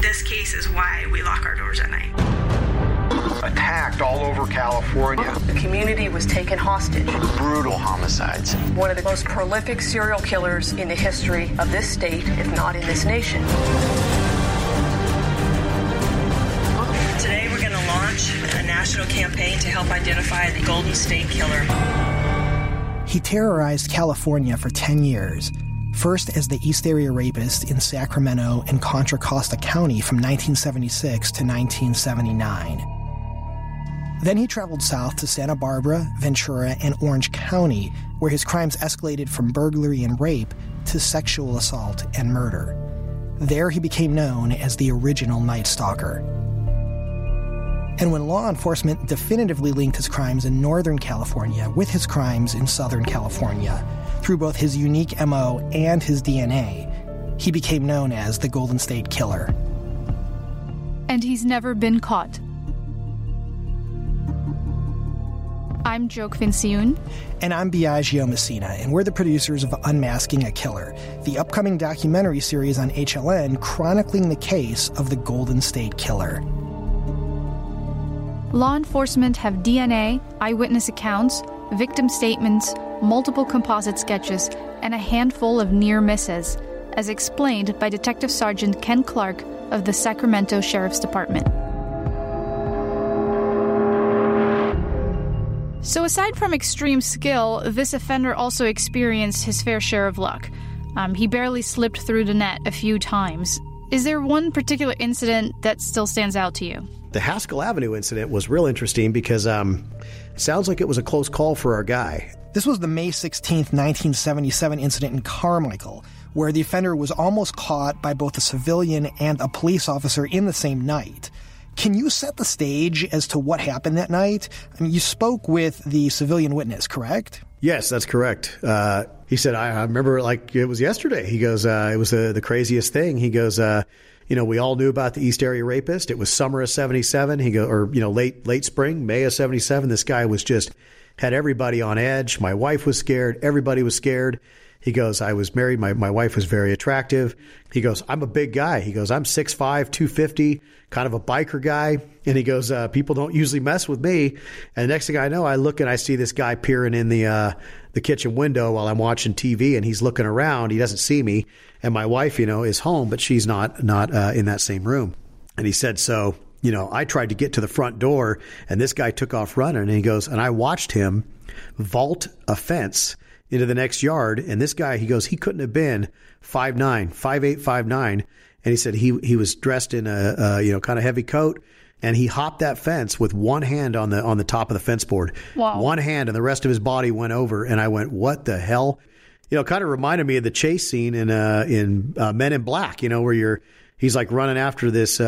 This case is why we lock our doors at night. Attacked all over California. The community was taken hostage. Brutal homicides. One of the most prolific serial killers in the history of this state, if not in this nation. Today we're going to launch a national campaign to help identify the Golden State Killer. He terrorized California for 10 years. First as the East Area Rapist in Sacramento and Contra Costa County from 1976 to 1979. Then he traveled south to Santa Barbara, Ventura, and Orange County, where his crimes escalated from burglary and rape to sexual assault and murder. There he became known as the original Night Stalker. And when law enforcement definitively linked his crimes in Northern California with his crimes in Southern California, through both his unique MO and his DNA, he became known as the Golden State Killer. And he's never been caught. I'm Joakim Siun. And I'm Biagio Messina, and we're the producers of Unmasking a Killer, the upcoming documentary series on HLN chronicling the case of the Golden State Killer. Law enforcement have DNA, eyewitness accounts, victim statements, multiple composite sketches, and a handful of near misses, as explained by Detective Sergeant Ken Clark of the Sacramento Sheriff's Department. So aside from extreme skill, this offender also experienced his fair share of luck. He barely slipped through the net a few times. Is there one particular incident that still stands out to you? The Haskell Avenue incident was real interesting because it sounds like it was a close call for our guy. This was the May 16th, 1977 incident in Carmichael, where the offender was almost caught by both a civilian and a police officer in the same night. Can you set the stage as to what happened that night? I mean, you spoke with the civilian witness, correct? Yes, that's correct. He said, I remember like it was yesterday. He goes, it was the craziest thing. He goes, we all knew about the East Area Rapist. It was summer of 77. He goes, late spring, May of 77. This guy was just had everybody on edge. My wife was scared. Everybody was scared. He goes, I was married. My wife was very attractive. He goes, I'm a big guy. He goes, I'm 6'5", 250, kind of a biker guy. And he goes, people don't usually mess with me. And the next thing I know, I look and I see this guy peering in the kitchen window while I'm watching TV. And he's looking around. He doesn't see me. And my wife, is home, but she's not in that same room. And he said, so, I tried to get to the front door and this guy took off running. And he goes, and I watched him vault a fence into the next yard. And this guy, he goes, he couldn't have been 5'9", 5'8", 5'9". And he said he was dressed in a kind of heavy coat. And he hopped that fence with one hand on the top of the fence board. Wow. One hand, and the rest of his body went over. And I went, what the hell? Kind of reminded me of the chase scene in Men in Black, where he's like running after this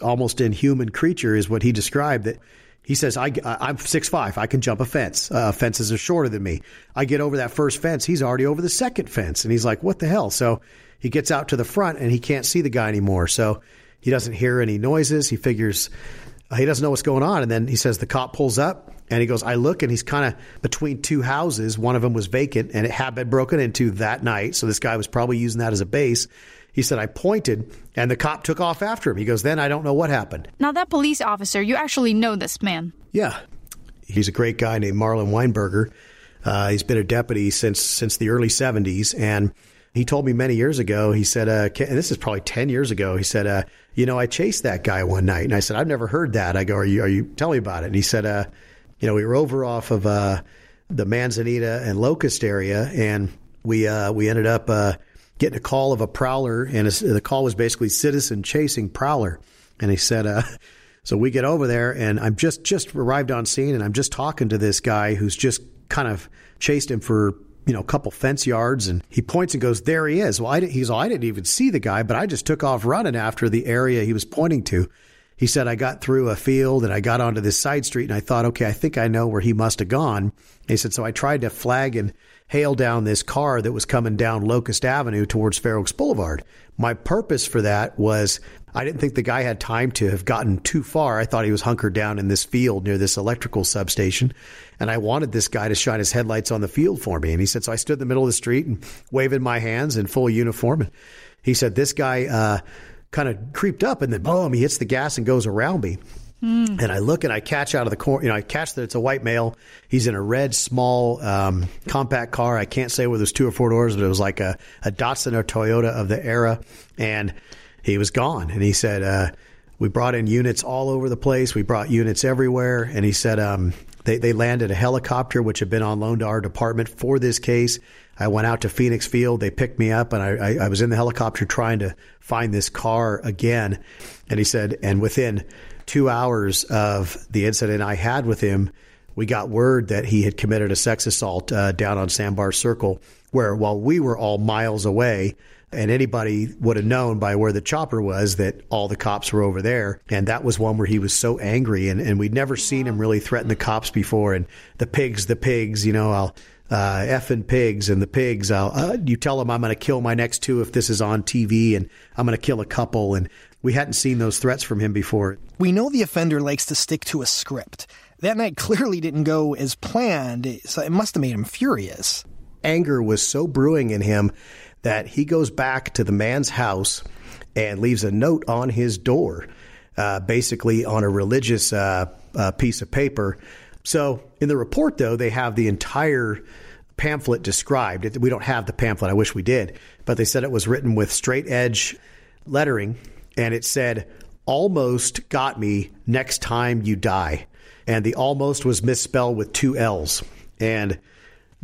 almost inhuman creature is what he described that. He says, I'm 6'5". I can jump a fence. Fences are shorter than me. I get over that first fence. He's already over the second fence. And he's like, what the hell? So he gets out to the front and he can't see the guy anymore. So he doesn't hear any noises. He figures he doesn't know what's going on. And then he says the cop pulls up and he goes, I look, and he's kind of between two houses. One of them was vacant and it had been broken into that night. So this guy was probably using that as a base. He said, I pointed, and the cop took off after him. He goes, then I don't know what happened. Now, that police officer, you actually know this man. Yeah. He's a great guy named Marlon Weinberger. He's been a deputy since the early 70s, and he told me many years ago, he said, and this is probably 10 years ago, he said, I chased that guy one night. And I said, I've never heard that. I go, are you tell me about it. And he said, we were over off of the Manzanita and Locust area, and we ended up getting a call of a prowler, and the call was basically citizen chasing prowler. And he said, so we get over there, and I'm just arrived on scene, and I'm just talking to this guy who's just kind of chased him for a couple fence yards, and he points and goes, there he is. Well, I didn't even see the guy, but I just took off running after the area he was pointing to. He said, I got through a field and I got onto this side street, and I thought, okay, I think I know where he must have gone. And he said, so I tried to flag and hail down this car that was coming down Locust Avenue towards Fair Oaks Boulevard. My purpose for that was I didn't think the guy had time to have gotten too far. I thought he was hunkered down in this field near this electrical substation, and I wanted this guy to shine his headlights on the field for me. And he said, so I stood in the middle of the street and waved my hands in full uniform. And he said, this guy kind of creeped up, and then boom, he hits the gas and goes around me. And I look and I catch out of the corner, I catch that it's a white male. He's in a red, small, compact car. I can't say whether it was 2 or 4 doors, but it was like a Datsun or Toyota of the era. And he was gone. And he said, we brought in units all over the place. We brought units everywhere. And he said, they landed a helicopter, which had been on loan to our department for this case. I went out to Phoenix Field. They picked me up, and I was in the helicopter trying to find this car again. And he said, and within 2 hours of the incident I had with him, we got word that he had committed a sex assault down on Sandbar Circle, where while we were all miles away, and anybody would have known by where the chopper was that all the cops were over there. And that was one where he was so angry, and we'd never seen him really threaten the cops before. And the pigs, I'll effing pigs, and the pigs, you tell them I'm going to kill my next 2 if this is on TV, and I'm going to kill a couple. And we hadn't seen those threats from him before. We know the offender likes to stick to a script. That night clearly didn't go as planned, so it must have made him furious. Anger was so brewing in him that he goes back to the man's house and leaves a note on his door, basically on a religious piece of paper. So in the report, though, they have the entire pamphlet described. We don't have the pamphlet. I wish we did. But they said it was written with straight edge lettering, and it said, almost got me, next time you die. And the almost was misspelled with 2 L's. And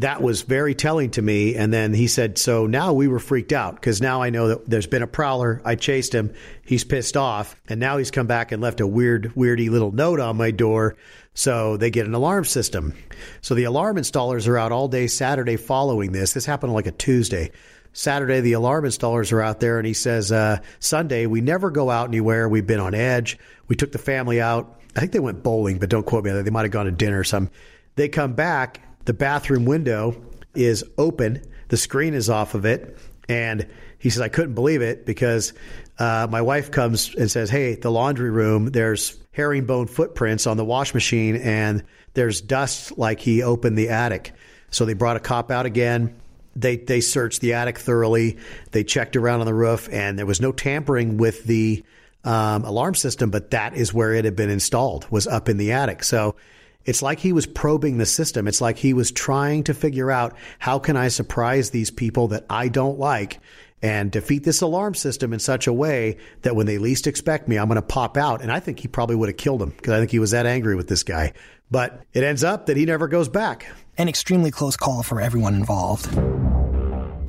that was very telling to me. And then he said, so now we were freaked out, because now I know that there's been a prowler. I chased him. He's pissed off. And now he's come back and left a weirdy little note on my door. So they get an alarm system. So the alarm installers are out all day Saturday following this. This happened like a Tuesday. Saturday, the alarm installers are out there. And he says, Sunday, we never go out anywhere. We've been on edge. We took the family out. I think they went bowling, but don't quote me on that. They might have gone to dinner or something. They come back. The bathroom window is open. The screen is off of it. And he says, I couldn't believe it, because my wife comes and says, hey, the laundry room, there's herringbone footprints on the wash machine, and there's dust like he opened the attic. So they brought a cop out again. They searched the attic thoroughly. They checked around on the roof, and there was no tampering with the alarm system, but that is where it had been installed, was up in the attic. So it's like he was probing the system. It's like he was trying to figure out, how can I surprise these people that I don't like and defeat this alarm system in such a way that when they least expect me, I'm going to pop out. And I think he probably would have killed him, because I think he was that angry with this guy. But it ends up that he never goes back. An extremely close call for everyone involved.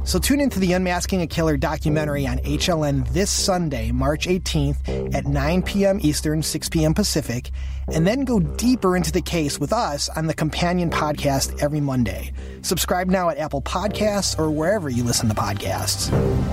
So tune into the Unmasking a Killer documentary on HLN this Sunday, March 18th at 9 p.m. Eastern, 6 p.m. Pacific, and then go deeper into the case with us on the companion podcast every Monday. Subscribe now at Apple Podcasts or wherever you listen to podcasts.